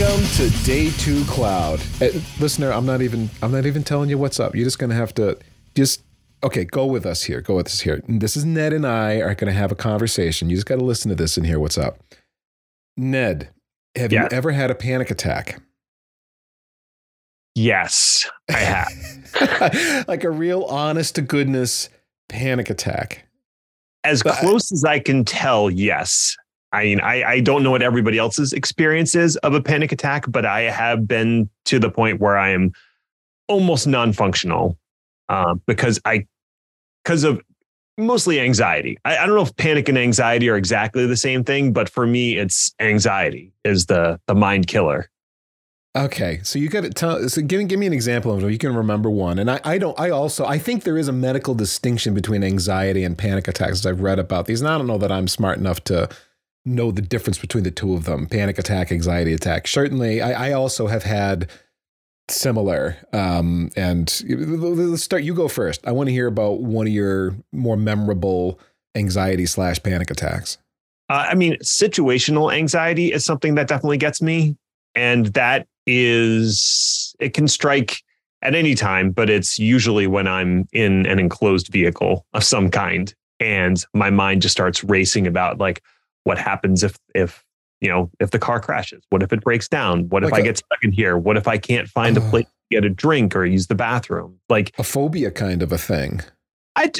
Welcome to Day 2 Cloud. Listener, I'm not even telling you what's up. You're just going to have to go with us here. This is Ned and I are going to have a conversation. You just got to listen to this and hear what's up. Ned, have you ever had a panic attack? Yes, I have. Like a real honest to goodness panic attack. Close as I can tell, yes. I mean, I don't know what everybody else's experience is of a panic attack, but I have been to the point where I am almost non-functional because of mostly anxiety. I don't know if panic and anxiety are exactly the same thing, but for me, it's anxiety is the mind killer. Okay, so you got to tell. So give me an example of it. You can remember one, and I think there is a medical distinction between anxiety and panic attacks. As I've read about these, and I don't know that I'm smart enough to know the difference between the two of them, panic attack, anxiety attack. Certainly, I also have had similar. And let's start, you go first. I want to hear about one of your more memorable anxiety/panic attacks. Situational anxiety is something that definitely gets me. And that is, it can strike at any time, but it's usually when I'm in an enclosed vehicle of some kind. And my mind just starts racing about like, what happens if the car crashes? What if it breaks down? What if I get stuck in here? What if I can't find a place to get a drink or use the bathroom? Like a phobia kind of a thing.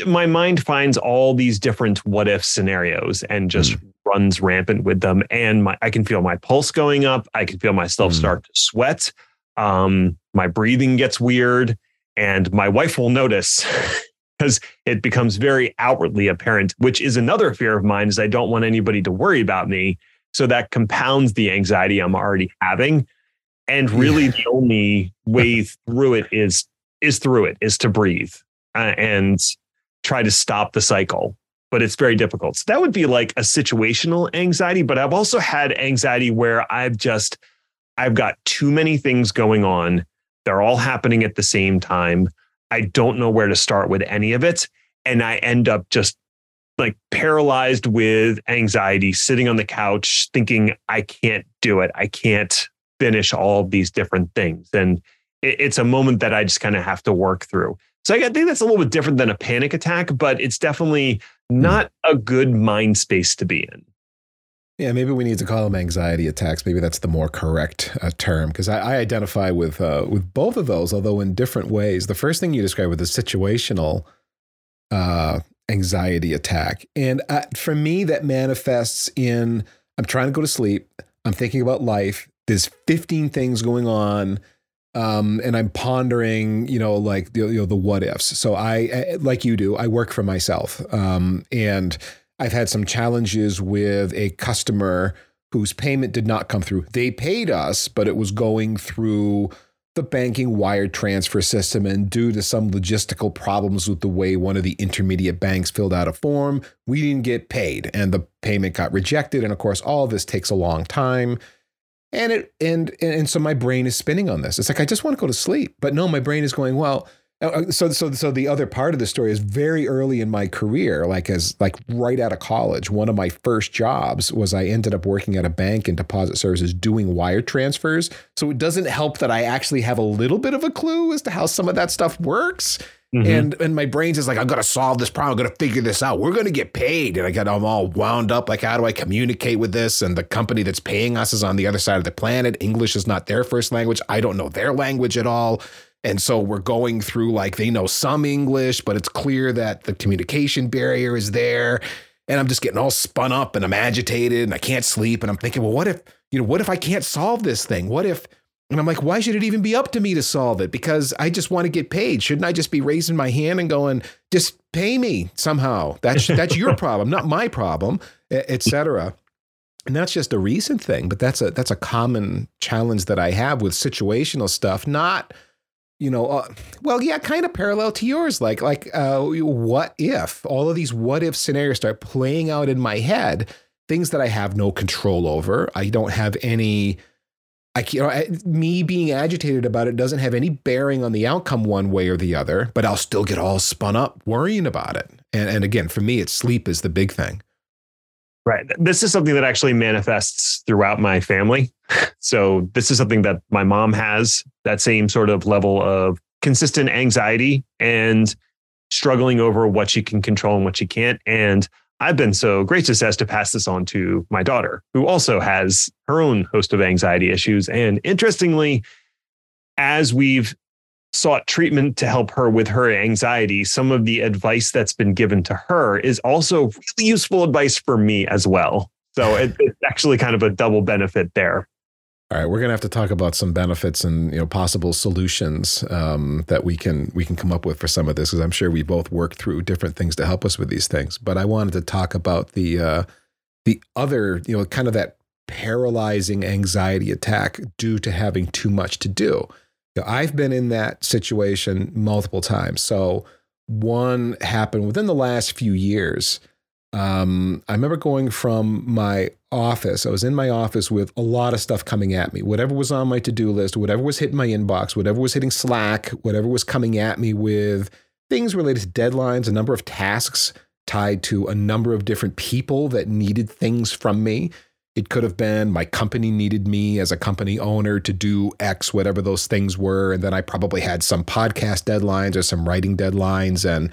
My mind finds all these different what if scenarios and just runs rampant with them. And I can feel my pulse going up. I can feel myself start to sweat. My breathing gets weird, and my wife will notice. Because it becomes very outwardly apparent, which is another fear of mine, is I don't want anybody to worry about me. So that compounds the anxiety I'm already having. And really the only way through it is to breathe and try to stop the cycle. But it's very difficult. So that would be like a situational anxiety. But I've also had anxiety where I've got too many things going on. They're all happening at the same time. I don't know where to start with any of it. And I end up just like paralyzed with anxiety, sitting on the couch thinking, I can't do it. I can't finish all of these different things. And it's a moment that I just kind of have to work through. So I think that's a little bit different than a panic attack, but it's definitely not a good mind space to be in. Yeah, maybe we need to call them anxiety attacks. Maybe that's the more correct term, because I identify with both of those, although in different ways. The first thing you described with the situational anxiety attack. And for me, that manifests in I'm trying to go to sleep. I'm thinking about life. There's 15 things going on. And I'm pondering, the what ifs. So I like you do, I work for myself. And I've had some challenges with a customer whose payment did not come through. They paid us, but it was going through the banking wire transfer system. And due to some logistical problems with the way one of the intermediate banks filled out a form, we didn't get paid and the payment got rejected. And of course, all of this takes a long time. And so my brain is spinning on this. It's like, I just want to go to sleep. But no, my brain is going, well, So the other part of the story is very early in my career, like right out of college. One of my first jobs was I ended up working at a bank in deposit services doing wire transfers. So it doesn't help that I actually have a little bit of a clue as to how some of that stuff works. Mm-hmm. And my brain's just like, I've got to solve this problem. I'm going to figure this out. We're going to get paid. And I'm all wound up. Like, how do I communicate with this? And the company that's paying us is on the other side of the planet. English is not their first language. I don't know their language at all. And so we're going through like they know some English, but it's clear that the communication barrier is there. And I'm just getting all spun up and I'm agitated and I can't sleep. And I'm thinking, well, what if I can't solve this thing? What if? And I'm like, why should it even be up to me to solve it? Because I just want to get paid. Shouldn't I just be raising my hand and going, just pay me somehow? That's your problem, not my problem, et cetera. And that's just a recent thing. But that's a common challenge that I have with situational stuff, not... kind of parallel to yours. Like, what if all of these what if scenarios start playing out in my head? Things that I have no control over. I don't have any. Me being agitated about it doesn't have any bearing on the outcome one way or the other. But I'll still get all spun up worrying about it. And again, for me, it's sleep is the big thing. Right. This is something that actually manifests throughout my family. So this is something that my mom has, that same sort of level of consistent anxiety and struggling over what she can control and what she can't. And I've been so gracious as to pass this on to my daughter, who also has her own host of anxiety issues. And interestingly, as we've sought treatment to help her with her anxiety, some of the advice that's been given to her is also really useful advice for me as well. So it's actually kind of a double benefit there. All right, we're going to have to talk about some benefits and, you know, possible solutions that we can come up with for some of this, because I'm sure we both work through different things to help us with these things. But I wanted to talk about the other, you know, kind of that paralyzing anxiety attack due to having too much to do. You know, I've been in that situation multiple times. So one happened within the last few years. I remember going from my office. I was in my office with a lot of stuff coming at me. Whatever was on my to-do list, whatever was hitting my inbox, whatever was hitting Slack, whatever was coming at me with things related to deadlines, a number of tasks tied to a number of different people that needed things from me. It could have been my company needed me as a company owner to do X, whatever those things were. And then I probably had some podcast deadlines or some writing deadlines. And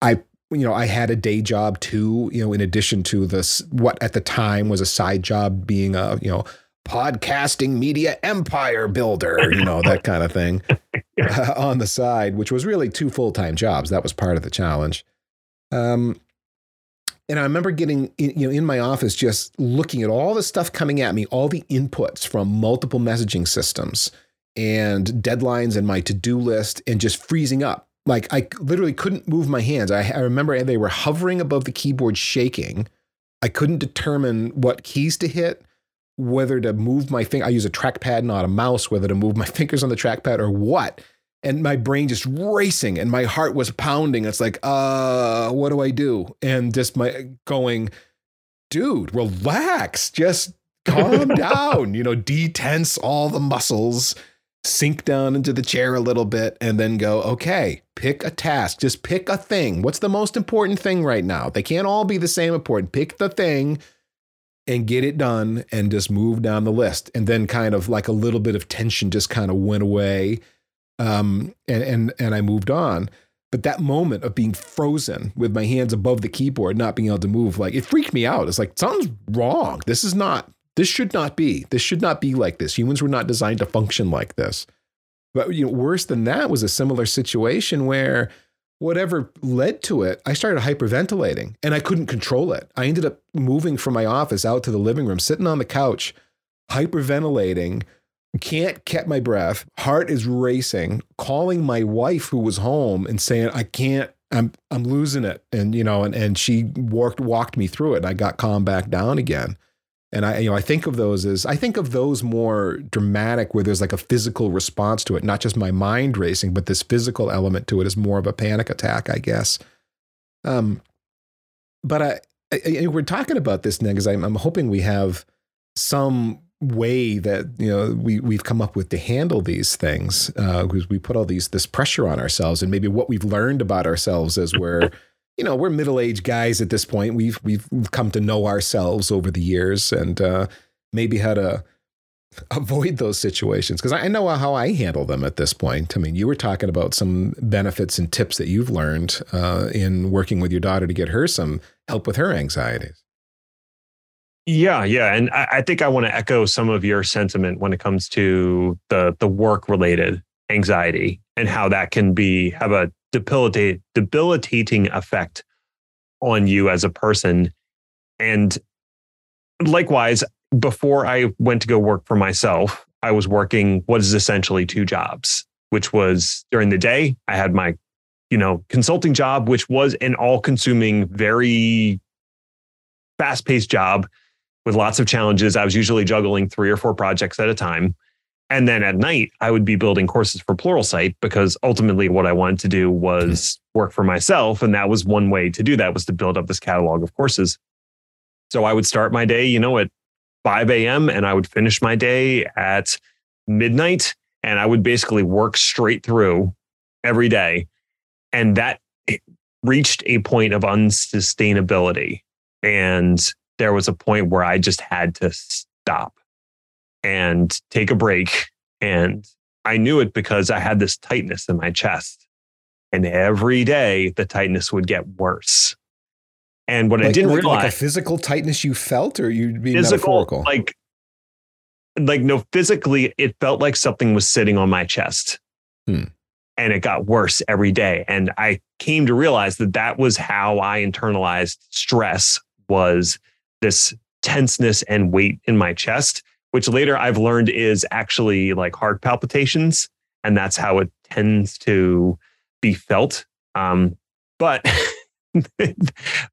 I had a day job too, you know, in addition to this, what at the time was a side job, being a, you know, podcasting media empire builder, you know, that kind of thing on the side, which was really two full-time jobs. That was part of the challenge. And I remember getting, in my office, just looking at all the stuff coming at me, all the inputs from multiple messaging systems and deadlines and my to-do list, and just freezing up. Like, I literally couldn't move my hands. I remember they were hovering above the keyboard, shaking. I couldn't determine what keys to hit, whether to move my finger. I use a trackpad, not a mouse, whether to move my fingers on the trackpad or what. And my brain just racing and my heart was pounding. It's like, what do I do? And just my going, dude, relax, just calm down, de-tense all the muscles, sink down into the chair a little bit, and then go, okay, pick a task, just pick a thing. What's the most important thing right now? They can't all be the same important. Pick the thing and get it done and just move down the list. And then kind of like a little bit of tension just kind of went away. And I moved on. But that moment of being frozen with my hands above the keyboard, not being able to move, like, it freaked me out. It's like, something's wrong. This should not be like this. Humans were not designed to function like this. But worse than that was a similar situation where whatever led to it, I started hyperventilating and I couldn't control it. I ended up moving from my office out to the living room, sitting on the couch, hyperventilating, can't get my breath, heart is racing, calling my wife who was home and saying, I can't, I'm losing it. And, and she walked me through it, and I got calmed back down again. And I think of those more dramatic, where there's like a physical response to it, not just my mind racing, but this physical element to it is more of a panic attack, I guess. But I we're talking about this now because I'm hoping we have some way that we've come up with to handle these things, because we put all this pressure on ourselves, and maybe what we've learned about ourselves as we're we're middle-aged guys at this point. We've come to know ourselves over the years, and maybe how to avoid those situations, because I know how I handle them at this point. I mean, you were talking about some benefits and tips that you've learned in working with your daughter to get her some help with her anxieties. Yeah. And I think I want to echo some of your sentiment when it comes to the work-related anxiety and how that can have a debilitating effect on you as a person. And likewise, before I went to go work for myself, I was working what is essentially two jobs, which was during the day, I had my, consulting job, which was an all-consuming, very fast-paced job with lots of challenges. I was usually juggling 3 or 4 projects at a time. And then at night, I would be building courses for Pluralsight, because ultimately what I wanted to do was work for myself. And that was one way to do that, was to build up this catalog of courses. So I would start my day, at 5 a.m. and I would finish my day at midnight. And I would basically work straight through every day. And that reached a point of unsustainability. And there was a point where I just had to stop. and take a break. And I knew it because I had this tightness in my chest. And every day, the tightness would get worse. And what I didn't realize... Like a physical tightness you felt, or you'd be metaphorical? No, physically, it felt like something was sitting on my chest. Hmm. And it got worse every day. And I came to realize that that was how I internalized stress, was this tenseness and weight in my chest, which later I've learned is actually like heart palpitations. And that's how it tends to be felt. But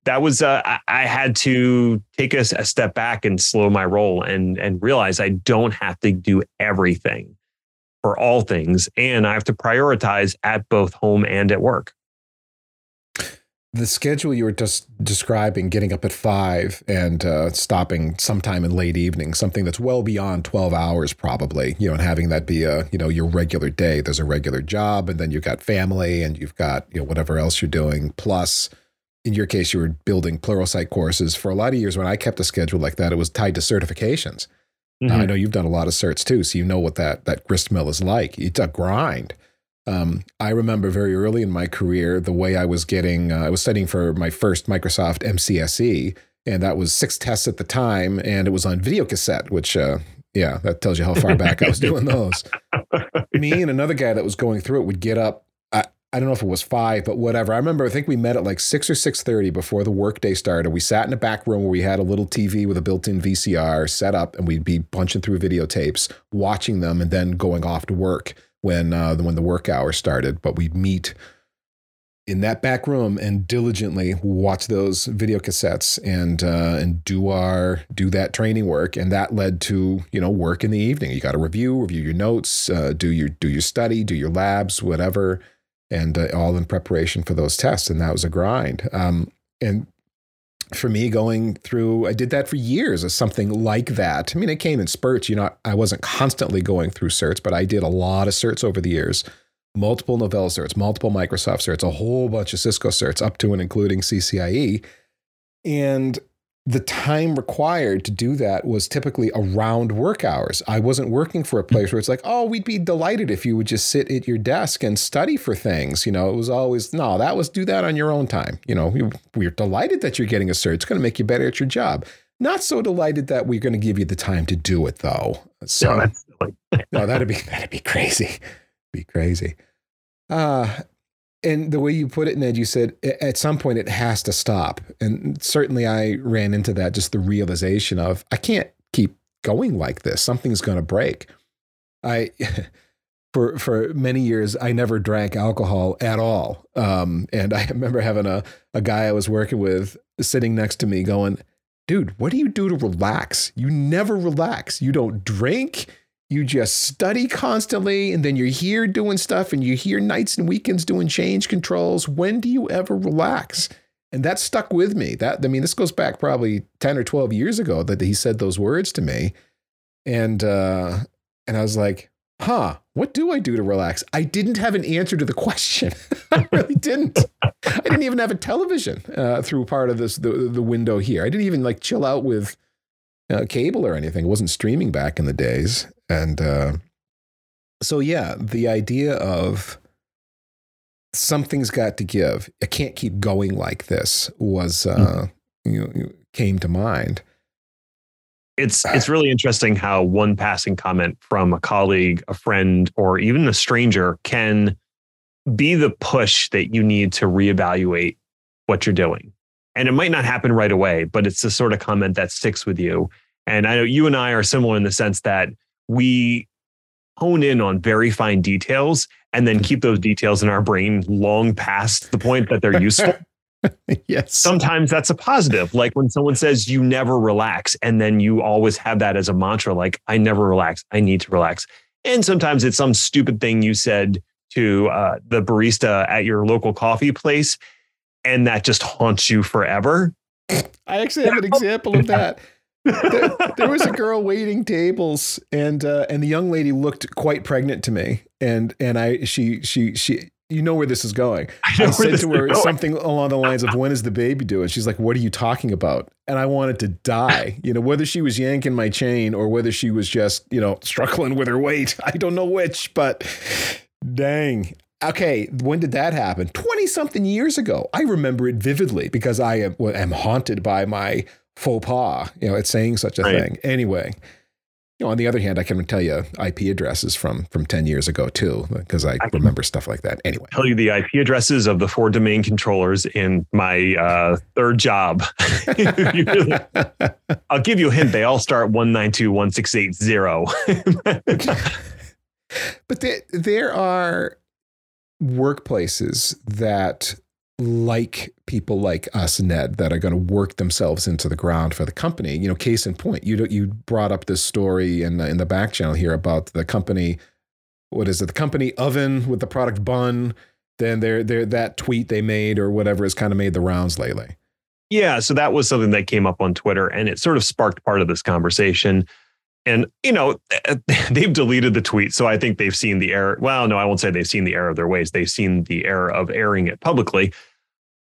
that was, I had to take a step back and slow my roll and realize I don't have to do everything for all things. And I have to prioritize at both home and at work. The schedule you were just describing, getting up at 5 and stopping sometime in late evening, something that's well beyond 12 hours probably, and having that be your regular day. There's a regular job, and then you've got family, and you've got, whatever else you're doing. Plus, in your case, you were building Pluralsight courses. For a lot of years, when I kept a schedule like that, it was tied to certifications. Mm-hmm. Now, I know you've done a lot of certs too, so you know what that grist mill is like. It's a grind. I remember very early in my career, the way I was getting, I was studying for my first Microsoft MCSE, and that was 6 tests at the time, and it was on video cassette, which, that tells you how far back I was doing those. Me and another guy that was going through it would get up, I don't know if it was 5, but whatever. I remember, I think we met at like 6 or 6:30 before the workday started. We sat in a back room where we had a little TV with a built-in VCR set up, and we'd be punching through videotapes, watching them, and then going off to work when the work hour started. But we'd meet in that back room and diligently watch those video cassettes and do that training work. And that led to, work in the evening. You got to review your notes, do your study, do your labs, whatever, and all in preparation for those tests. And that was a grind. And for me, going through, I did that for years as something like that. I mean, it came in spurts. I wasn't constantly going through certs, but I did a lot of certs over the years. Multiple Novell certs, multiple Microsoft certs, a whole bunch of Cisco certs, up to and including CCIE. And the time required to do that was typically around work hours. I wasn't working for a place where it's like, oh, we'd be delighted if you would just sit at your desk and study for things. It was always, no, that was do that on your own time. We're delighted that you're getting a cert. It's going to make you better at your job. Not so delighted that we're going to give you the time to do it, though. So no, that's silly. No, that'd be crazy. Be crazy. And the way you put it, Ned, you said at some point it has to stop. And certainly I ran into that, just the realization of, I can't keep going like this. Something's going to break. For many years, I never drank alcohol at all. And I remember having a guy I was working with sitting next to me going, dude, what do you do to relax? You never relax. You don't drink. You just study constantly, and then you're here doing stuff, and you're here nights and weekends doing change controls. When do you ever relax? And that stuck with me. This goes back probably 10 or 12 years ago that he said those words to me. And I was like, what do I do to relax? I didn't have an answer to the question. I really didn't. I didn't even have a television through part of this, the window here. I didn't even like chill out with cable or anything. It wasn't streaming back in the days. And the idea of something's got to give. I can't keep going like this was came to mind. It's really interesting how one passing comment from a colleague, a friend, or even a stranger can be the push that you need to reevaluate what you're doing. And it might not happen right away, but it's the sort of comment that sticks with you. And I know you and I are similar in the sense that we hone in on very fine details and then keep those details in our brain long past the point that they're useful. Yes. Sometimes that's a positive. Like when someone says you never relax, and then you always have that as a mantra, like I never relax, I need to relax. And sometimes it's some stupid thing you said to the barista at your local coffee place, and that just haunts you forever. I actually have an example of that. There was a girl waiting tables, and the young lady looked quite pregnant to me, and I she you know where this is going. I said to her something along the lines of, when is the baby due? And she's like, what are you talking about? And I wanted to die. You know, whether she was yanking my chain or whether she was just, you know, struggling with her weight. I don't know which, but dang. Okay, when did that happen? 20-something years ago. I remember it vividly because I am haunted by my faux pas, you know, at saying such a thing. Anyway, you know, on the other hand, I can tell you IP addresses from 10 years ago, too, because I remember stuff like that. Anyway, tell you the IP addresses of the 4 domain controllers in my third job. I'll give you a hint. They all start 192.168.0. But there are workplaces that like people like us, Ned, that are going to work themselves into the ground for the company. You know, case in point, you brought up this story in the back channel here about the company. What is it? The company oven with the product bun. Then that tweet they made or whatever has kind of made the rounds lately. Yeah. So that was something that came up on Twitter, and it sort of sparked part of this conversation. And, you know, they've deleted the tweet. So I think they've seen the error. Well, no, I won't say they've seen the error of their ways. They've seen the error of airing it publicly.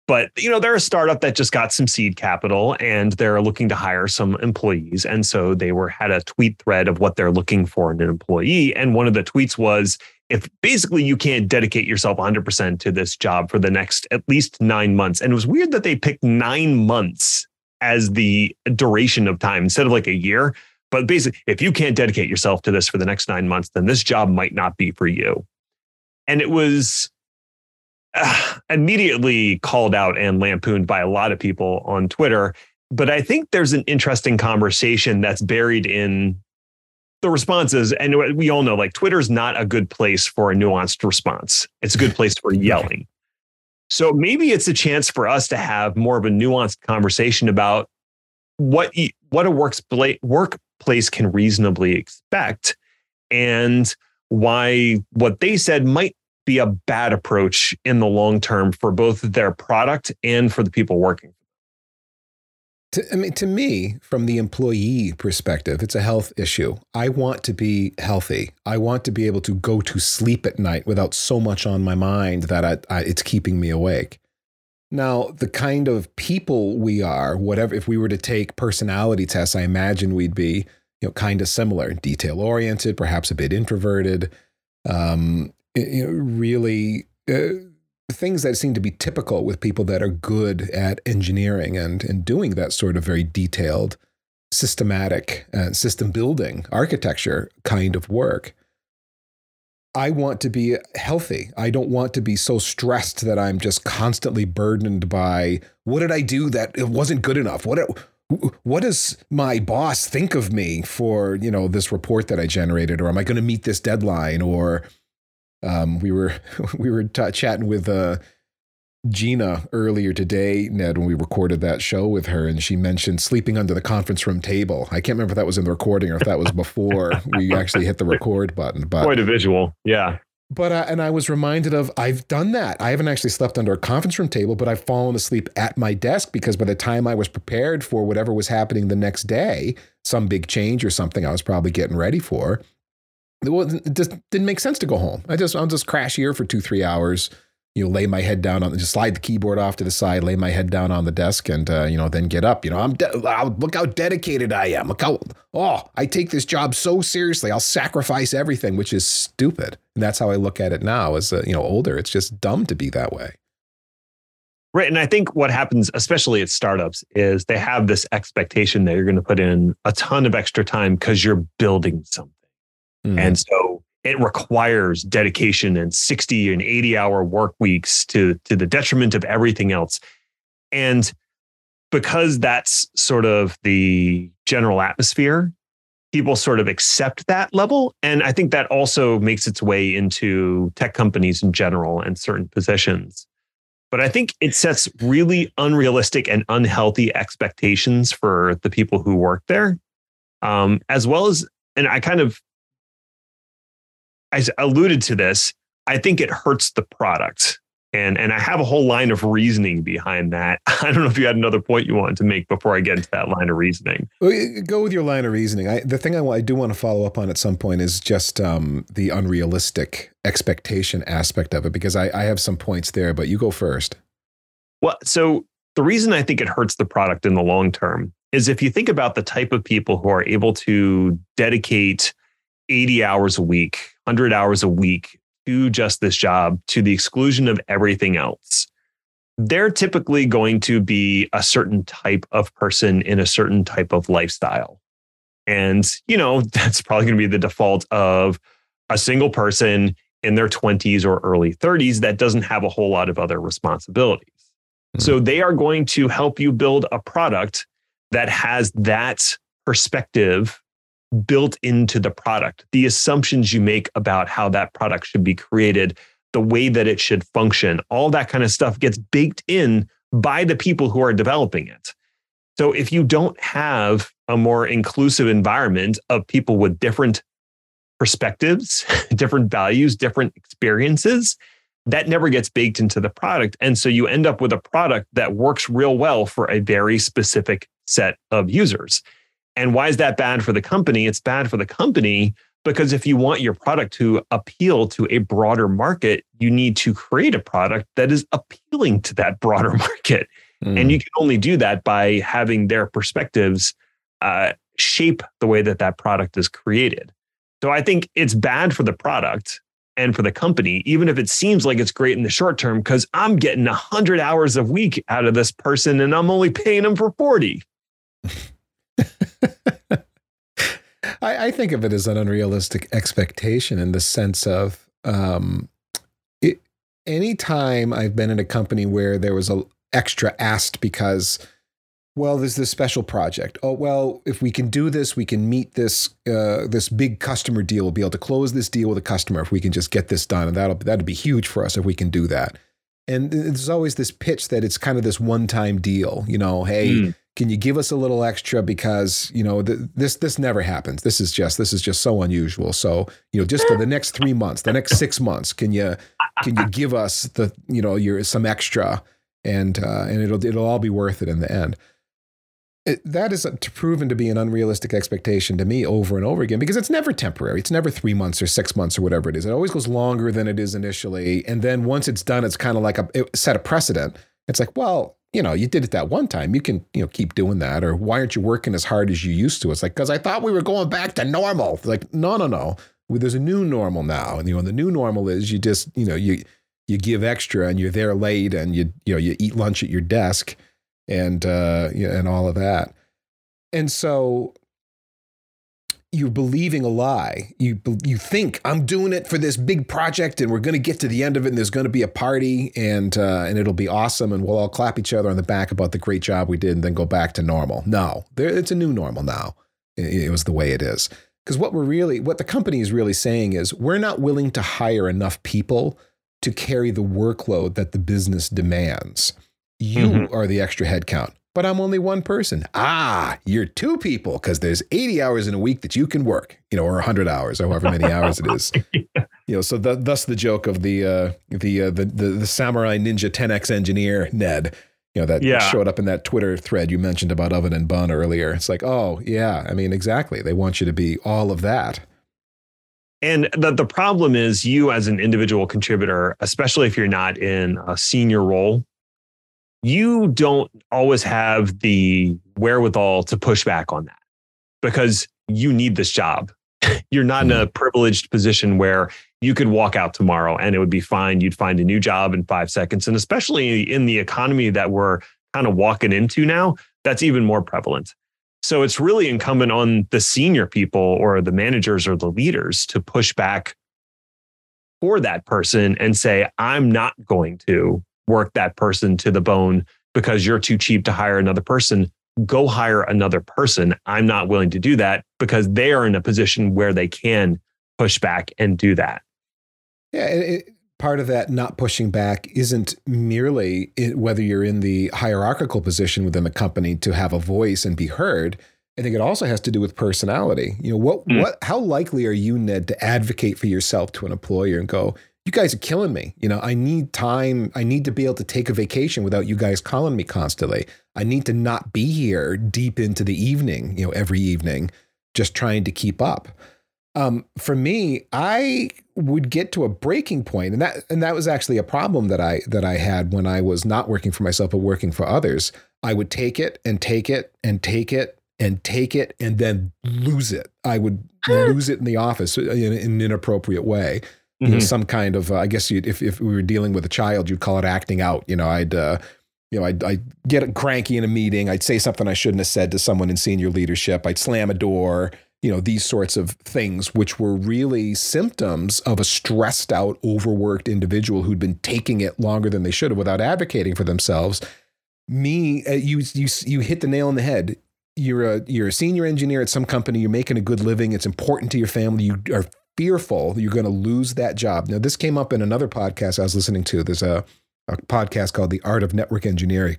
But, you know, they're a startup that just got some seed capital and they're looking to hire some employees. And so they had a tweet thread of what they're looking for in an employee. And one of the tweets was, if basically you can't dedicate yourself 100% to this job for the next at least 9 months. And it was weird that they picked 9 months as the duration of time instead of like a year. But basically, if you can't dedicate yourself to this for the next 9 months, then this job might not be for you. And it was immediately called out and lampooned by a lot of people on Twitter. But I think there's an interesting conversation that's buried in the responses. And we all know, like, Twitter's not a good place for a nuanced response. It's a good place for yelling. So maybe it's a chance for us to have more of a nuanced conversation about what a workplace can reasonably expect and why what they said might be a bad approach in the long term for both their product and for the people working. To me, from the employee perspective, it's a health issue. I want to be healthy. I want to be able to go to sleep at night without so much on my mind that it's keeping me awake. Now, the kind of people we are, whatever, if we were to take personality tests, I imagine we'd be, you know, kind of similar, detail oriented, perhaps a bit introverted, you know, really things that seem to be typical with people that are good at engineering and doing that sort of very detailed, systematic, system building, architecture kind of work. I want to be healthy. I don't want to be so stressed that I'm just constantly burdened by, what did I do that it wasn't good enough? What does my boss think of me for, you know, this report that I generated, or am I going to meet this deadline? Or we were chatting with Gina earlier today, Ned, when we recorded that show with her, and she mentioned sleeping under the conference room table. I can't remember if that was in the recording or if that was before we actually hit the record button. But quite a visual, yeah. But and I was reminded of, I've done that. I haven't actually slept under a conference room table, but I've fallen asleep at my desk because by the time I was prepared for whatever was happening the next day, some big change or something I was probably getting ready for, it just didn't make sense to go home. I'll just crash here for 2-3 hours. You know, lay my head down just slide the keyboard off to the side, lay my head down on the desk and, you know, then get up. You know, look how dedicated I am. Look how, I take this job so seriously. I'll sacrifice everything, which is stupid. And that's how I look at it now as, you know, older. It's just dumb to be that way. Right. And I think what happens, especially at startups, is they have this expectation that you're going to put in a ton of extra time because you're building something. Mm-hmm. And so it requires dedication and 60 and 80-hour work weeks to the detriment of everything else. And because that's sort of the general atmosphere, people sort of accept that level. And I think that also makes its way into tech companies in general and certain positions. But I think it sets really unrealistic and unhealthy expectations for the people who work there, as well as, and I alluded to this, I think it hurts the product And I have a whole line of reasoning behind that. I don't know if you had another point you wanted to make before I get into that line of reasoning. Go with your line of reasoning. The thing I do want to follow up on at some point is just the unrealistic expectation aspect of it, because I have some points there, but you go first. Well, so the reason I think it hurts the product in the long term is if you think about the type of people who are able to dedicate 80 hours a week, 100 hours a week, do just this job to the exclusion of everything else, they're typically going to be a certain type of person in a certain type of lifestyle. And, you know, that's probably going to be the default of a single person in their 20s or early 30s that doesn't have a whole lot of other responsibilities. Mm-hmm. So they are going to help you build a product that has that perspective built into the product, the assumptions you make about how that product should be created, the way that it should function, all that kind of stuff gets baked in by the people who are developing it. So if you don't have a more inclusive environment of people with different perspectives, different values, different experiences, that never gets baked into the product. And so you end up with a product that works real well for a very specific set of users. And why is that bad for the company? It's bad for the company because if you want your product to appeal to a broader market, you need to create a product that is appealing to that broader market. Mm. And you can only do that by having their perspectives shape the way that that product is created. So I think it's bad for the product and for the company, even if it seems like it's great in the short term, because I'm getting 100 hours a week out of this person and I'm only paying them for 40. I think of it as an unrealistic expectation in the sense of any time I've been in a company where there was an extra asked because, well, there's this special project. Oh, well, if we can do this, we can meet this this big customer deal. We'll be able to close this deal with a customer if we can just get this done. And that'll be huge for us if we can do that. And there's always this pitch that it's kind of this one-time deal. You know, hey, can you give us a little extra because, you know, this never happens. This is just so unusual. So, you know, just for the next 3 months, the next 6 months, can you give us the, you know, some extra and it'll all be worth it in the end. That is proven to be an unrealistic expectation to me over and over again, because it's never temporary. It's never 3 months or 6 months or whatever it is. It always goes longer than it is initially. And then once it's done, it's kind of like it set a precedent. It's like, well, you know, you did it that one time. You can, you know, keep doing that. Or why aren't you working as hard as you used to? It's like, because I thought we were going back to normal. It's like, no. There's a new normal now. And, you know, the new normal is you just, you know, you give extra and you're there late and you eat lunch at your desk. And all of that. And so you're believing a lie. You think I'm doing it for this big project and we're going to get to the end of it and there's going to be a party and it'll be awesome and we'll all clap each other on the back about the great job we did and then go back to normal. No, it's a new normal now. It was the way it is. Because what the company is really saying is we're not willing to hire enough people to carry the workload that the business demands. You mm-hmm. are the extra headcount, but I'm only one person. Ah, you're two people because there's 80 hours in a week that you can work, you know, or 100 hours or however many hours it is. Yeah. You know, so thus the joke of the samurai ninja 10x engineer Ned, you know, that showed up in that Twitter thread you mentioned about oven and bun earlier. It's like, oh yeah, I mean, exactly. They want you to be all of that. And the problem is you as an individual contributor, especially if you're not in a senior role, you don't always have the wherewithal to push back on that because you need this job. You're not in a privileged position where you could walk out tomorrow and it would be fine. You'd find a new job in 5 seconds. And especially in the economy that we're kind of walking into now, that's even more prevalent. So it's really incumbent on the senior people or the managers or the leaders to push back for that person and say, I'm not going to work that person to the bone because you're too cheap to hire another person. Go hire another person. I'm not willing to do that because they are in a position where they can push back and do that. Yeah. Part of that not pushing back isn't merely whether you're in the hierarchical position within the company to have a voice and be heard. I think it also has to do with personality. You know, how likely are you, Ned, to advocate for yourself to an employer and go, you guys are killing me. You know, I need time. I need to be able to take a vacation without you guys calling me constantly. I need to not be here deep into the evening, you know, every evening, just trying to keep up. For me, I would get to a breaking point, and that was actually a problem that I had when I was not working for myself, but working for others. I would take it and take it and take it and take it and then lose it. I would lose it in the office in an inappropriate way. Mm-hmm. You know, some kind of, I guess if we were dealing with a child, you'd call it acting out. You know, I'd get cranky in a meeting. I'd say something I shouldn't have said to someone in senior leadership. I'd slam a door. You know, these sorts of things, which were really symptoms of a stressed out, overworked individual who'd been taking it longer than they should have without advocating for themselves. You hit the nail on the head. You're a senior engineer at some company. You're making a good living. It's important to your family. You are fearful that you're going to lose that job. Now, this came up in another podcast I was listening to. There's a podcast called The Art of Network Engineering,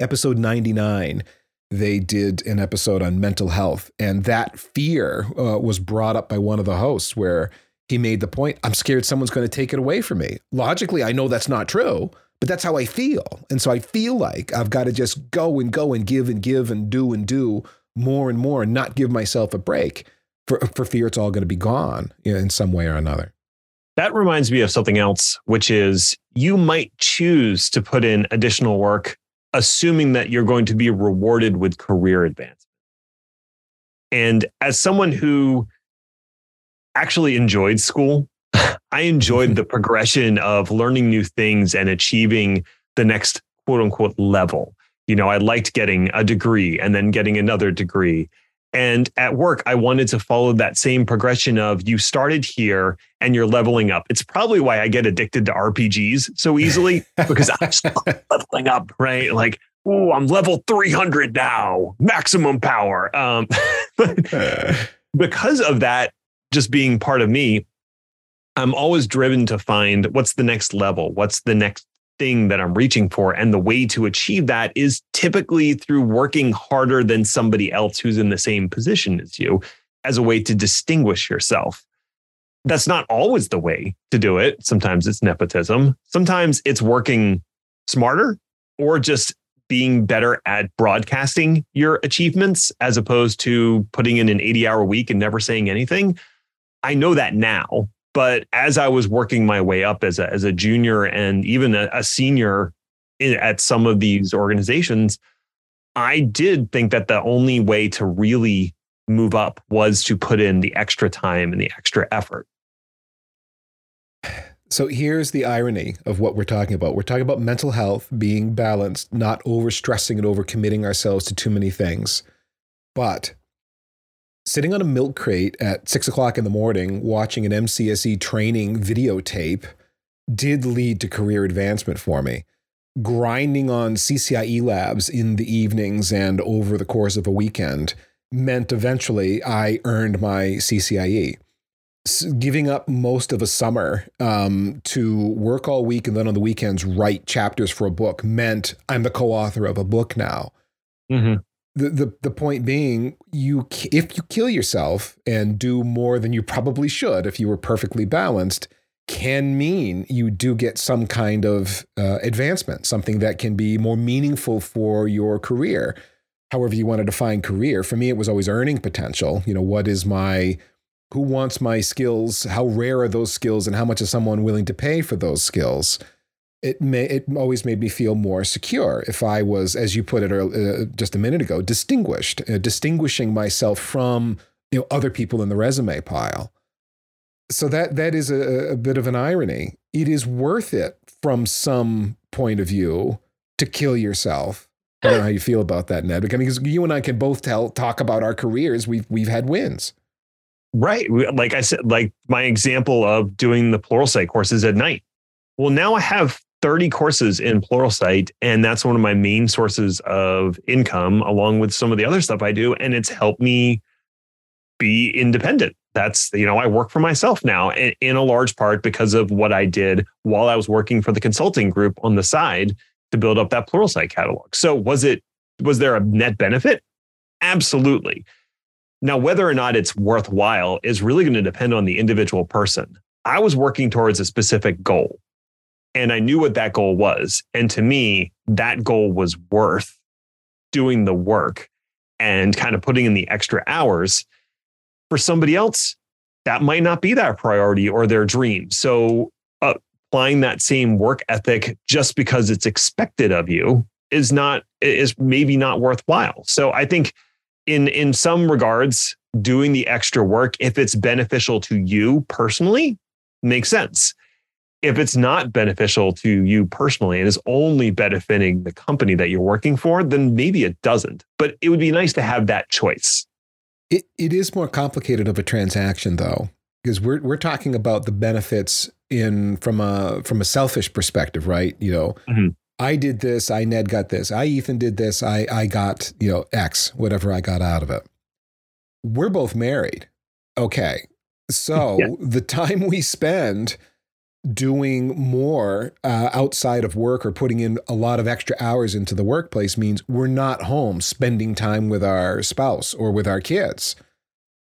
episode 99. They did an episode on mental health, and that fear was brought up by one of the hosts where he made the point, I'm scared someone's going to take it away from me. Logically, I know that's not true, but that's how I feel. And so I feel like I've got to just go and give and give and do more and more and not give myself a break for fear it's all going to be gone in some way or another. That reminds me of something else, which is you might choose to put in additional work assuming that you're going to be rewarded with career advancement. And as someone who actually enjoyed school, I enjoyed the progression of learning new things and achieving the next quote unquote level. You know, I liked getting a degree and then getting another degree. And at work, I wanted to follow that same progression of you started here and you're leveling up. It's probably why I get addicted to RPGs so easily because I'm leveling up, right? Like, oh, I'm level 300 now, maximum power. Because of that, just being part of me, I'm always driven to find what's the next level, what's the next thing that I'm reaching for. And the way to achieve that is typically through working harder than somebody else who's in the same position as you as a way to distinguish yourself. That's not always the way to do it. Sometimes it's nepotism. Sometimes it's working smarter or just being better at broadcasting your achievements as opposed to putting in an 80-hour week and never saying anything. I know that now. But as I was working my way up as a junior and even a senior at some of these organizations, I did think that the only way to really move up was to put in the extra time and the extra effort. So here's the irony of what we're talking about. We're talking about mental health being balanced, not overstressing and overcommitting ourselves to too many things. But sitting on a milk crate at 6 o'clock in the morning, watching an MCSE training videotape did lead to career advancement for me. Grinding on CCIE labs in the evenings and over the course of a weekend meant eventually I earned my CCIE. Giving up most of a summer to work all week and then on the weekends write chapters for a book meant I'm the co-author of a book now. Mm-hmm. The point being, if you kill yourself and do more than you probably should, if you were perfectly balanced, can mean you do get some kind of advancement, something that can be more meaningful for your career. However you want to define career. For me, it was always earning potential. You know, who wants my skills? How rare are those skills? And how much is someone willing to pay for those skills? It always made me feel more secure if I was, as you put it just a minute ago, distinguished, distinguishing myself from other people in the resume pile. So that is a bit of an irony. It is worth it from some point of view to kill yourself. I don't know how you feel about that, Ned, because you and I can both talk about our careers. We've had wins. Right. Like I said, like my example of doing the Pluralsight courses at night. Well, now I have 30 courses in Pluralsight, and that's one of my main sources of income, along with some of the other stuff I do. And it's helped me be independent. That's, I work for myself now in a large part because of what I did while I was working for the consulting group on the side to build up that Pluralsight catalog. So was there a net benefit? Absolutely. Now, whether or not it's worthwhile is really going to depend on the individual person. I was working towards a specific goal and I knew what that goal was. And to me, that goal was worth doing the work and kind of putting in the extra hours. For somebody else, that might not be that priority or their dream. So applying that same work ethic just because it's expected of you is maybe not worthwhile. So I think in some regards, doing the extra work, if it's beneficial to you personally, makes sense. If it's not beneficial to you personally and is only benefiting the company that you're working for, then maybe it doesn't. But it would be nice to have that choice. It is more complicated of a transaction, though, because we're talking about the benefits from a selfish perspective, right? You know, mm-hmm. I did this, I Ned got this, I Ethan did this, I got, you know, X, whatever I got out of it. We're both married. Okay. So yeah. The time we spend doing more outside of work or putting in a lot of extra hours into the workplace means we're not home spending time with our spouse or with our kids.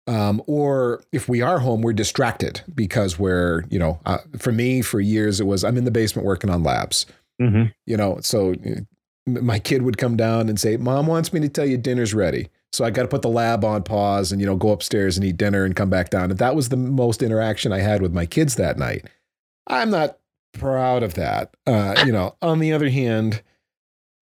Or if we are home, we're distracted because we're, you know, for me, for years, it was, I'm in the basement working on labs, mm-hmm. you know, so my kid would come down and say, Mom wants me to tell you dinner's ready. So I got to put the lab on pause and, you know, go upstairs and eat dinner and come back down. And that was the most interaction I had with my kids that night. I'm not proud of that. You know, on the other hand,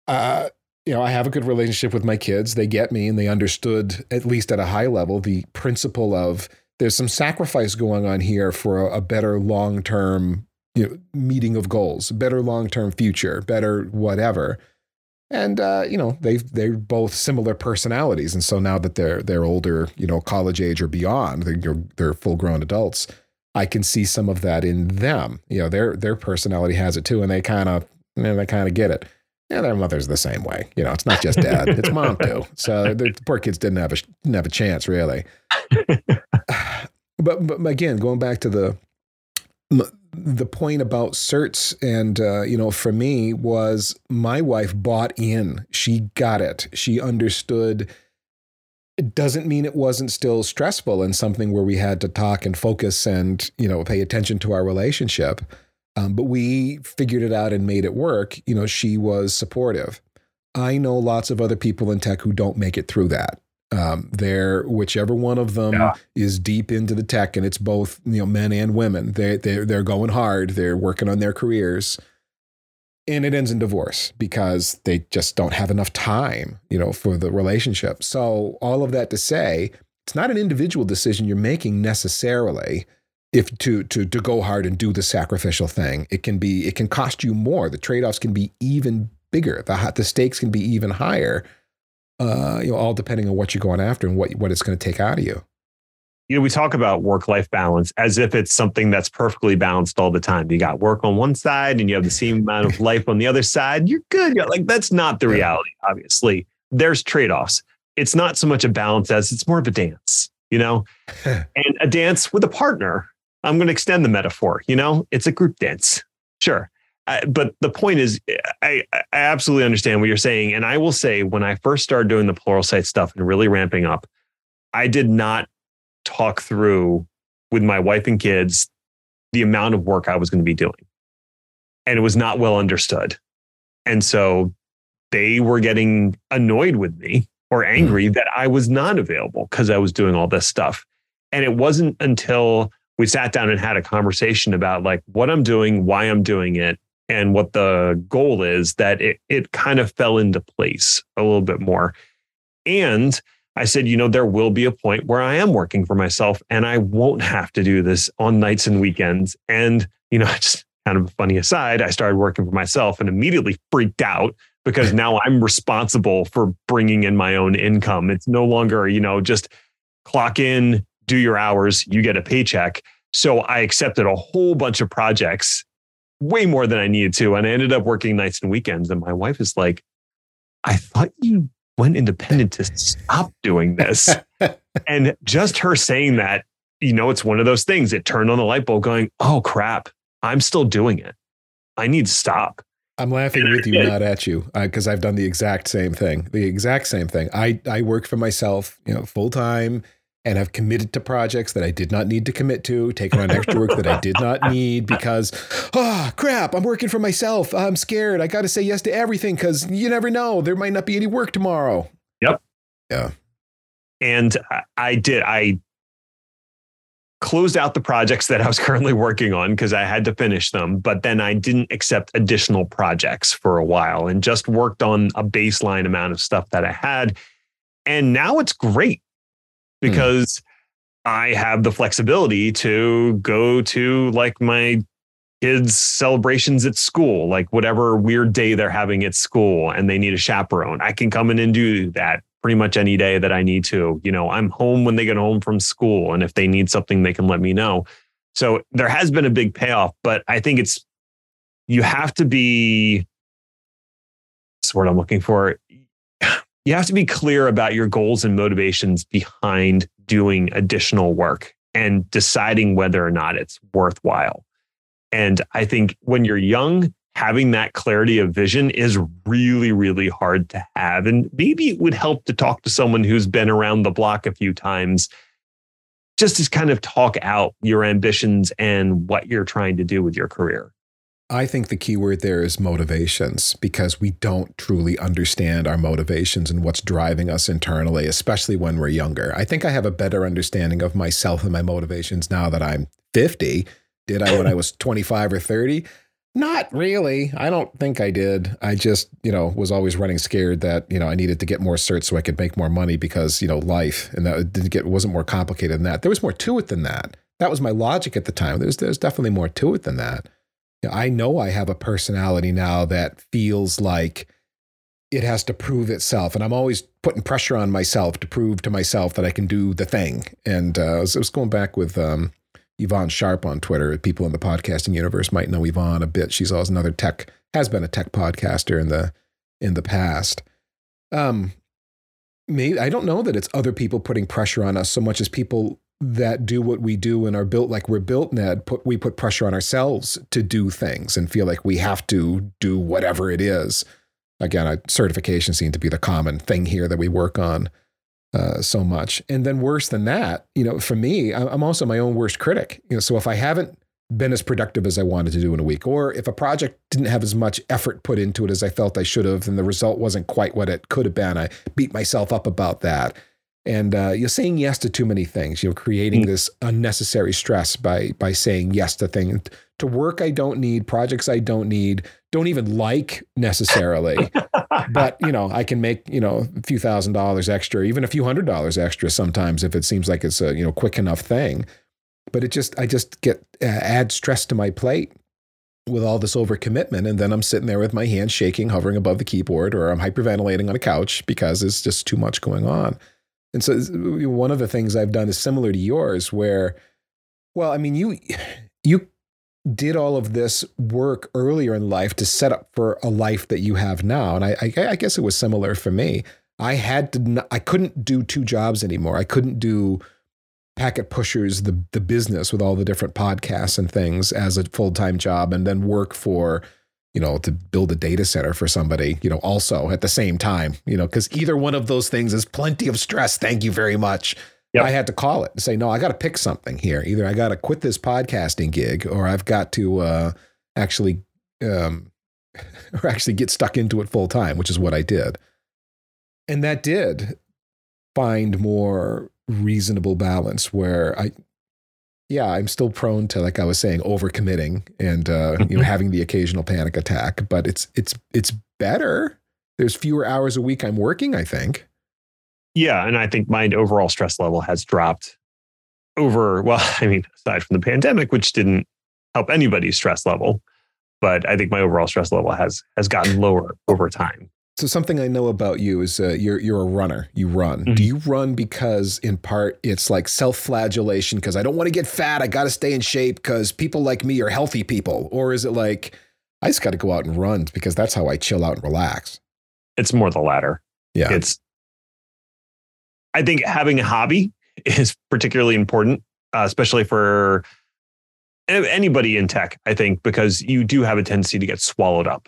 you know, I have a good relationship with my kids. They get me and they understood, at least at a high level, the principle of there's some sacrifice going on here for a better long-term, you know, meeting of goals, better long-term future, better whatever. And, you know, they're both similar personalities. And so now that they're older, you know, college age or beyond, they're full-grown adults. I can see some of that in them. You know, their personality has it too, and they kind of get it. And their mother's the same way. You know, it's not just dad; it's mom too. So the poor kids didn't have a chance really. But again, going back to the point about certs, and you know, for me was my wife bought in. She got it. She understood. It doesn't mean it wasn't still stressful and something where we had to talk and focus and, you know, pay attention to our relationship. But we figured it out and made it work. You know, she was supportive. I know lots of other people in tech who don't make it through that. Whichever one of them is deep into the tech, and it's both, you know, men and women. They're going hard. They're working on their careers. And it ends in divorce because they just don't have enough time, you know, for the relationship. So all of that to say, it's not an individual decision you're making necessarily if to go hard and do the sacrificial thing. It can cost you more. The trade-offs can be even bigger. The stakes can be even higher, you know, all depending on what you're going after and what it's going to take out of you. You know, we talk about work-life balance as if it's something that's perfectly balanced all the time. You got work on one side and you have the same amount of life on the other side. You're good. You're like, that's not the reality, obviously. There's trade-offs. It's not so much a balance as it's more of a dance, you know, and a dance with a partner. I'm going to extend the metaphor. You know, it's a group dance. Sure. But the point is, I absolutely understand what you're saying. And I will say, when I first started doing the Pluralsight stuff and really ramping up, I did not talk through with my wife and kids the amount of work I was going to be doing. And it was not well understood. And so they were getting annoyed with me or angry that I was not available because I was doing all this stuff. And it wasn't until we sat down and had a conversation about like what I'm doing, why I'm doing it, and what the goal is that it kind of fell into place a little bit more. And I said, you know, there will be a point where I am working for myself and I won't have to do this on nights and weekends. And, you know, just kind of a funny aside, I started working for myself and immediately freaked out because now I'm responsible for bringing in my own income. It's no longer, you know, just clock in, do your hours, you get a paycheck. So I accepted a whole bunch of projects, way more than I needed to. And I ended up working nights and weekends. And my wife is like, I thought you went independent to stop doing this. And just her saying that, you know, it's one of those things. It turned on the light bulb going, oh crap, I'm still doing it. I need to stop. I'm laughing with you, not at you, because I've done the exact same thing. I work for myself, you know, full time. and have committed to projects that I did not need to commit to, taken on extra work that I did not need because, oh, crap, I'm working for myself. I'm scared. I got to say yes to everything because you never know. There might not be any work tomorrow. Yep. Yeah. And I closed out the projects that I was currently working on because I had to finish them, but then I didn't accept additional projects for a while and just worked on a baseline amount of stuff that I had. And now it's great because I have the flexibility to go to like my kids' celebrations at school, like whatever weird day they're having at school and they need a chaperone. I can come in and do that pretty much any day that I need to. You know, I'm home when they get home from school. And if they need something, they can let me know. So there has been a big payoff, but I think it's, you have to be, that's the word I'm looking for. You have to be clear about your goals and motivations behind doing additional work and deciding whether or not it's worthwhile. And I think when you're young, having that clarity of vision is really, really hard to have. And maybe it would help to talk to someone who's been around the block a few times, just to kind of talk out your ambitions and what you're trying to do with your career. I think the key word there is motivations, because we don't truly understand our motivations and what's driving us internally, especially when we're younger. I think I have a better understanding of myself and my motivations now that I'm 50. Did I when I was 25 or 30? Not really. I don't think I did. I just, was always running scared that, I needed to get more certs so I could make more money because, life, and that wasn't more complicated than that. There was more to it than that. That was my logic at the time. There's definitely more to it than that. I know I have a personality now that feels like it has to prove itself. And I'm always putting pressure on myself to prove to myself that I can do the thing. And I was going back with Yvonne Sharp on Twitter. People in the podcasting universe might know Yvonne a bit. She's always has been a tech podcaster in the past. Maybe, I don't know that it's other people putting pressure on us so much as people that do what we do and are built like we're built, Ned, we put pressure on ourselves to do things and feel like we have to do whatever it is. Again, certifications seem to be the common thing here that we work on so much. And then worse than that, for me, I'm also my own worst critic. So if I haven't been as productive as I wanted to do in a week, or if a project didn't have as much effort put into it as I felt I should have, and the result wasn't quite what it could have been, I beat myself up about that. And you're saying yes to too many things. You're creating this unnecessary stress by saying yes to things, to work I don't need, projects I don't need, don't even like necessarily. But, I can make, a few $1,000s extra, even a few $100s extra sometimes if it seems like it's a, quick enough thing. But I just get add stress to my plate with all this overcommitment. And then I'm sitting there with my hand shaking, hovering above the keyboard, or I'm hyperventilating on a couch because it's just too much going on. And so one of the things I've done is similar to yours where, well, I mean, you did all of this work earlier in life to set up for a life that you have now. And I guess it was similar for me. I couldn't do two jobs anymore. I couldn't do Packet Pushers, the business with all the different podcasts and things, as a full-time job, and then work for, to build a data center for somebody, also at the same time, because either one of those things is plenty of stress. Thank you very much. Yep. I had to call it and say, no, I got to pick something here. Either I got to quit this podcasting gig, or I've got to actually get stuck into it full time, which is what I did. And that did find more reasonable balance where I'm still prone to, like I was saying, overcommitting and having the occasional panic attack, but it's better. There's fewer hours a week I'm working, I think. Yeah, and I think my overall stress level has dropped aside from the pandemic, which didn't help anybody's stress level, but I think my overall stress level has gotten lower over time. So something I know about you is you're a runner. You run. Mm-hmm. Do you run because in part it's like self-flagellation because I don't want to get fat. I got to stay in shape because people like me are healthy people. Or is it like I just got to go out and run because that's how I chill out and relax? It's more the latter. Yeah. I think having a hobby is particularly important, especially for anybody in tech, I think, because you do have a tendency to get swallowed up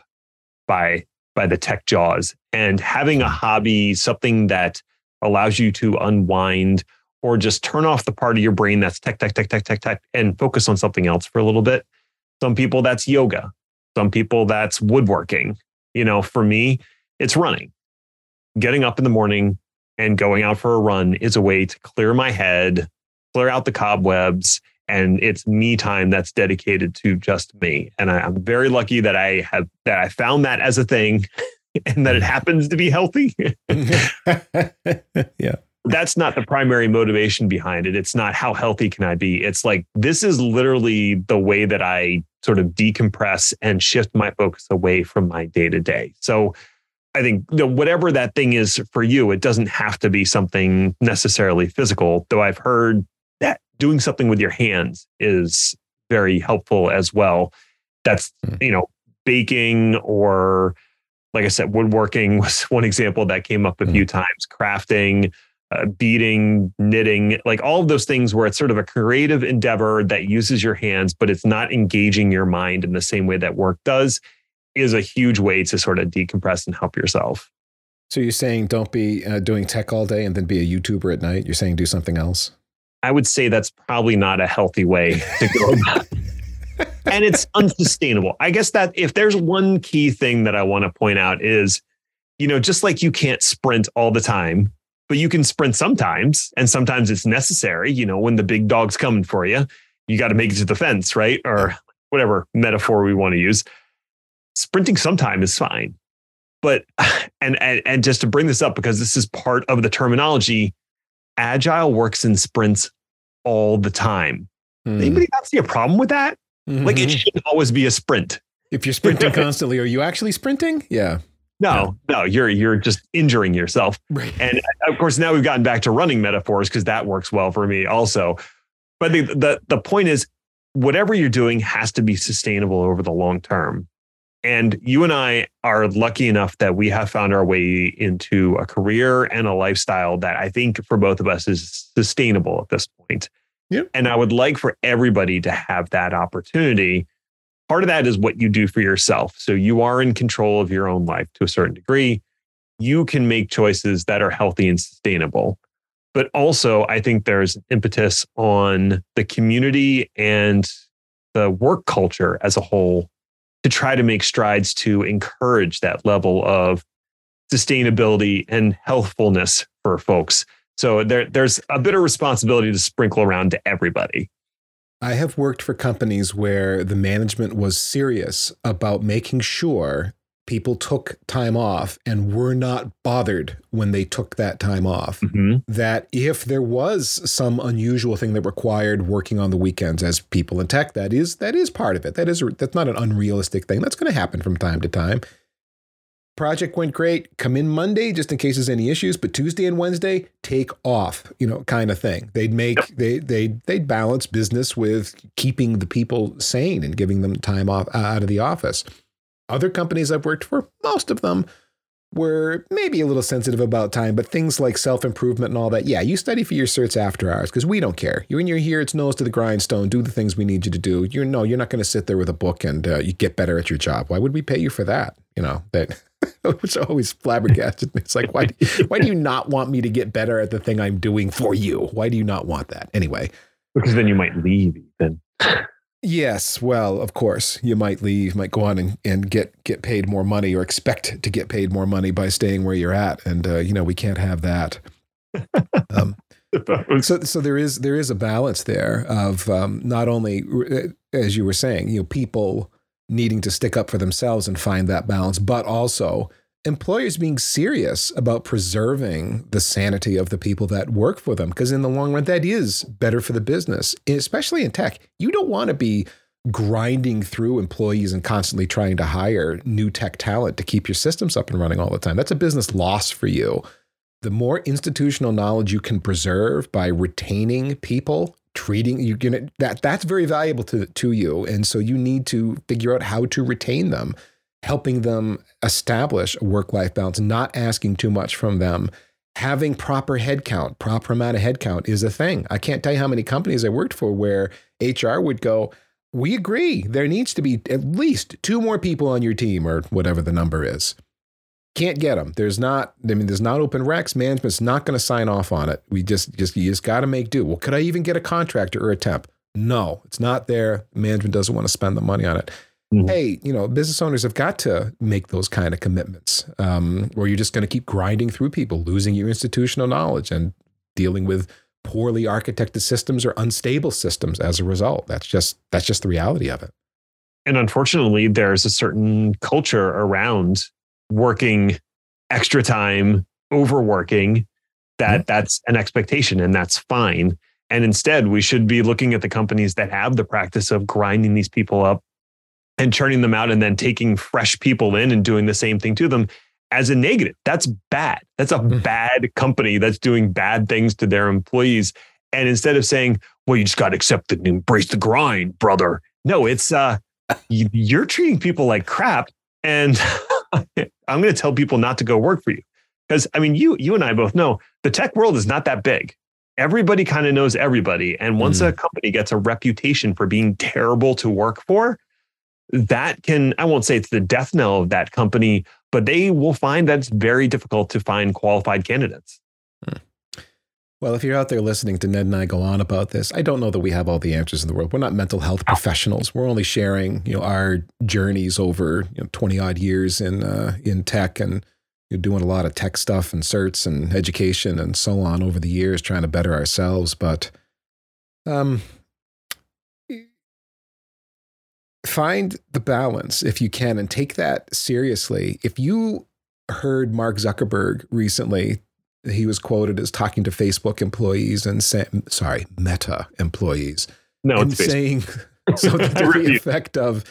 by the tech jaws, and having a hobby, something that allows you to unwind or just turn off the part of your brain that's tech, and focus on something else for a little bit. Some people, that's yoga. Some people, that's woodworking. You know, for me, it's running. Getting up in the morning and going out for a run is a way to clear my head, clear out the cobwebs, and it's me time that's dedicated to just me. And I'm very lucky that I found that as a thing and that it happens to be healthy. Yeah. That's not the primary motivation behind it. It's not how healthy can I be? It's like, this is literally the way that I sort of decompress and shift my focus away from my day to day. So I think that whatever that thing is for you, it doesn't have to be something necessarily physical, though I've heard that doing something with your hands is very helpful as well. That's, you know, baking or, like I said, woodworking was one example that came up a few times, crafting, beading, knitting, like all of those things where it's sort of a creative endeavor that uses your hands, but it's not engaging your mind in the same way that work does, is a huge way to sort of decompress and help yourself. So you're saying don't be doing tech all day and then be a YouTuber at night. You're saying do something else. I would say that's probably not a healthy way to go about it. And it's unsustainable. I guess that if there's one key thing that I want to point out is, you know, just like you can't sprint all the time, but you can sprint sometimes, and sometimes it's necessary. You know, when the big dog's coming for you, you got to make it to the fence, right? Or whatever metaphor we want to use. Sprinting sometime is fine. But, and just to bring this up, because this is part of the terminology, Agile works in sprints all the time. Anybody not see a problem with that? Like, it shouldn't always be a sprint. If you're sprinting constantly, are you actually sprinting? Yeah. No, you're just injuring yourself. Right. And of course, now we've gotten back to running metaphors because that works well for me also. But the point is, whatever you're doing has to be sustainable over the long term. And you and I are lucky enough that we have found our way into a career and a lifestyle that I think for both of us is sustainable at this point. Yep. And I would like for everybody to have that opportunity. Part of that is what you do for yourself. So you are in control of your own life to a certain degree. You can make choices that are healthy and sustainable. But also, I think there's an impetus on the community and the work culture as a whole to try to make strides to encourage that level of sustainability and healthfulness for folks. So there's a bit of responsibility to sprinkle around to everybody. I have worked for companies where the management was serious about making sure people took time off and were not bothered when they took that time off. Mm-hmm. That if there was some unusual thing that required working on the weekends, as people in tech, that is part of it. That's not an unrealistic thing. That's going to happen from time to time. Project went great. Come in Monday just in case there's any issues, but Tuesday and Wednesday take off, you know, kind of thing. They'd balance business with keeping the people sane and giving them time off out of the office. Other companies I've worked for, most of them were maybe a little sensitive about time, but things like self-improvement and all that. Yeah, you study for your certs after hours because we don't care. When you're here, it's nose to the grindstone. Do the things we need you to do. You're not going to sit there with a book and you get better at your job. Why would we pay you for that? You know, that which always flabbergasted me. It's like, why do you not want me to get better at the thing I'm doing for you? Why do you not want that? Anyway. Because then you might leave, Ethan. Yes. Well, of course, you might leave, might go on and get paid more money or expect to get paid more money by staying where you're at. And, you know, we can't have that. So there is a balance there of not only, as you were saying, you know, people needing to stick up for themselves and find that balance, but also employers being serious about preserving the sanity of the people that work for them, because in the long run, that is better for the business, especially in tech. You don't want to be grinding through employees and constantly trying to hire new tech talent to keep your systems up and running all the time. That's a business loss for you. The more institutional knowledge you can preserve by retaining people, treating you, that's very valuable to you. And so you need to figure out how to retain them, helping them establish a work-life balance, not asking too much from them, having proper headcount, proper amount of headcount is a thing. I can't tell you how many companies I worked for where HR would go, we agree there needs to be at least 2 more people on your team or whatever the number is. Can't get them. There's not open racks. Management's not going to sign off on it. You just got to make do. Well, could I even get a contractor or a temp? No, it's not there. Management doesn't want to spend the money on it. Mm-hmm. Hey, business owners have got to make those kind of commitments, or you're just going to keep grinding through people, losing your institutional knowledge and dealing with poorly architected systems or unstable systems as a result. That's just the reality of it. And unfortunately, there's a certain culture around working extra time, overworking, that's an expectation, and that's fine. And instead, we should be looking at the companies that have the practice of grinding these people up and churning them out and then taking fresh people in and doing the same thing to them as a negative. That's bad. That's a bad company that's doing bad things to their employees. And instead of saying, well, you just got to accept it and embrace the grind, brother. No, it's you're treating people like crap. And I'm going to tell people not to go work for you. Because you and I both know the tech world is not that big. Everybody kind of knows everybody. And once a company gets a reputation for being terrible to work for, that can, I won't say it's the death knell of that company, but they will find that it's very difficult to find qualified candidates. Well, if you're out there listening to Ned and I go on about this, I don't know that we have all the answers in the world. We're not mental health professionals. We're only sharing, our journeys over 20 odd years in tech, and doing a lot of tech stuff and certs and education and so on over the years, trying to better ourselves. But find the balance if you can, and take that seriously. If you heard Mark Zuckerberg recently, he was quoted as talking to Facebook employees and Meta employees. No, and saying something to the effect of,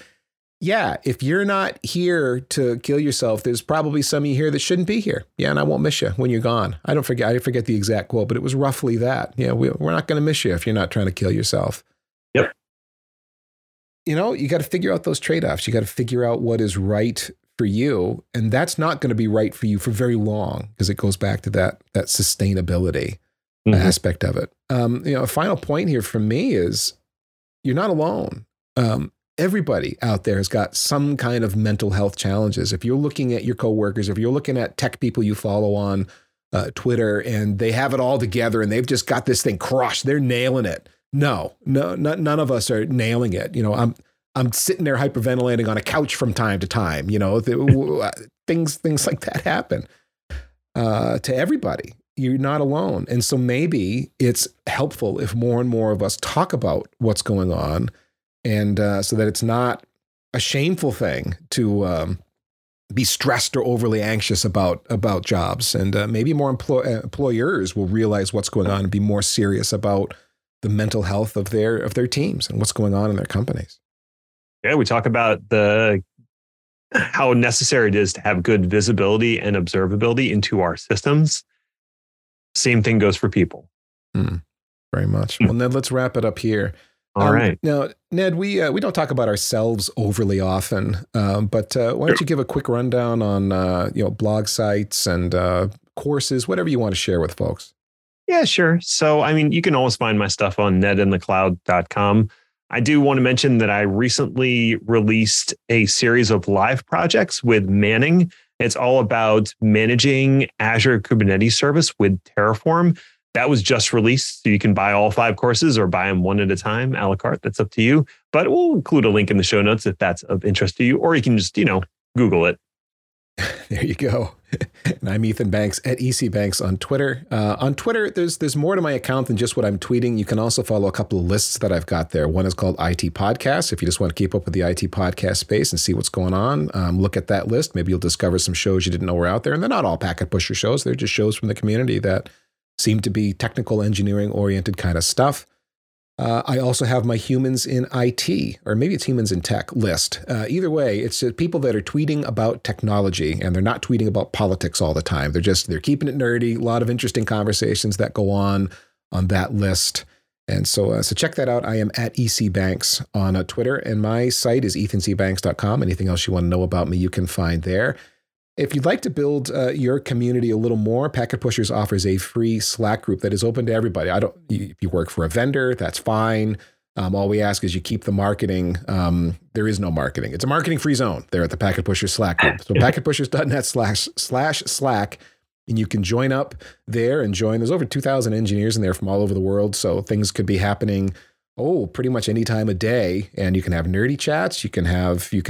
yeah, if you're not here to kill yourself, there's probably some of you here that shouldn't be here. Yeah, and I won't miss you when you're gone. I forget the exact quote, but it was roughly that. Yeah, we're not going to miss you if you're not trying to kill yourself. Yep. You got to figure out those trade-offs. You got to figure out what is right for you, and that's not going to be right for you for very long, because it goes back to that sustainability aspect of it. A final point here from me is you're not alone. Everybody out there has got some kind of mental health challenges. If you're looking at your coworkers, if you're looking at tech people you follow on Twitter, and they have it all together and they've just got this thing crushed, they're nailing it. No, none of us are nailing it. I'm sitting there hyperventilating on a couch from time to time. Things like that happen to everybody. You're not alone. And so maybe it's helpful if more and more of us talk about what's going on, and so that it's not a shameful thing to be stressed or overly anxious about jobs. And maybe more employers will realize what's going on and be more serious about the mental health of their teams and what's going on in their companies. Yeah, we talk about how necessary it is to have good visibility and observability into our systems. Same thing goes for people. Very much. Well, Ned, let's wrap it up here. All right. Now, Ned, we don't talk about ourselves overly often, but why don't you give a quick rundown on blog sites and courses, whatever you want to share with folks? Yeah, sure. So, you can always find my stuff on nedinthecloud.com. I do want to mention that I recently released a series of live projects with Manning. It's all about managing Azure Kubernetes Service with Terraform. That was just released, so you can buy all 5 courses or buy them one at a time, a la carte. That's up to you. But we'll include a link in the show notes if that's of interest to you, or you can just, Google it. There you go. And I'm Ethan Banks at ECBanks on Twitter. On Twitter, there's more to my account than just what I'm tweeting. You can also follow a couple of lists that I've got there. One is called IT Podcasts. If you just want to keep up with the IT podcast space and see what's going on, look at that list. Maybe you'll discover some shows you didn't know were out there. And they're not all Packet Pusher shows. They're just shows from the community that seem to be technical engineering-oriented kind of stuff. I also have my Humans in IT, or maybe it's Humans in Tech list. Either way, it's people that are tweeting about technology, and they're not tweeting about politics all the time. They're keeping it nerdy. A lot of interesting conversations that go on that list. And so check that out. I am at ECBanks on Twitter, and my site is ethancbanks.com. Anything else you want to know about me, you can find there. If you'd like to build your community a little more, Packet Pushers offers a free Slack group that is open to everybody. If you work for a vendor, that's fine. All we ask is you keep the marketing. There is no marketing. It's a marketing free zone there at the Packet Pushers Slack group. So packetpushers.net/slack. And you can join up there and join. There's over 2,000 engineers in there from all over the world. So things could be happening, pretty much any time of day. And you can have nerdy chats. You can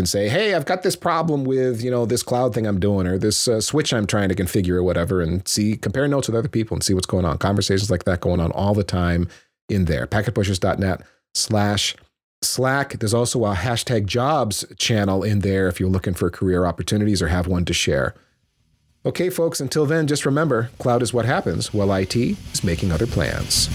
say, hey, I've got this problem with, this cloud thing I'm doing, or this switch I'm trying to configure or whatever, and compare notes with other people and see what's going on. Conversations like that going on all the time in there. packetpushers.net/Slack. There's also a #jobs channel in there if you're looking for career opportunities or have one to share. Okay, folks, until then, just remember, cloud is what happens while IT is making other plans.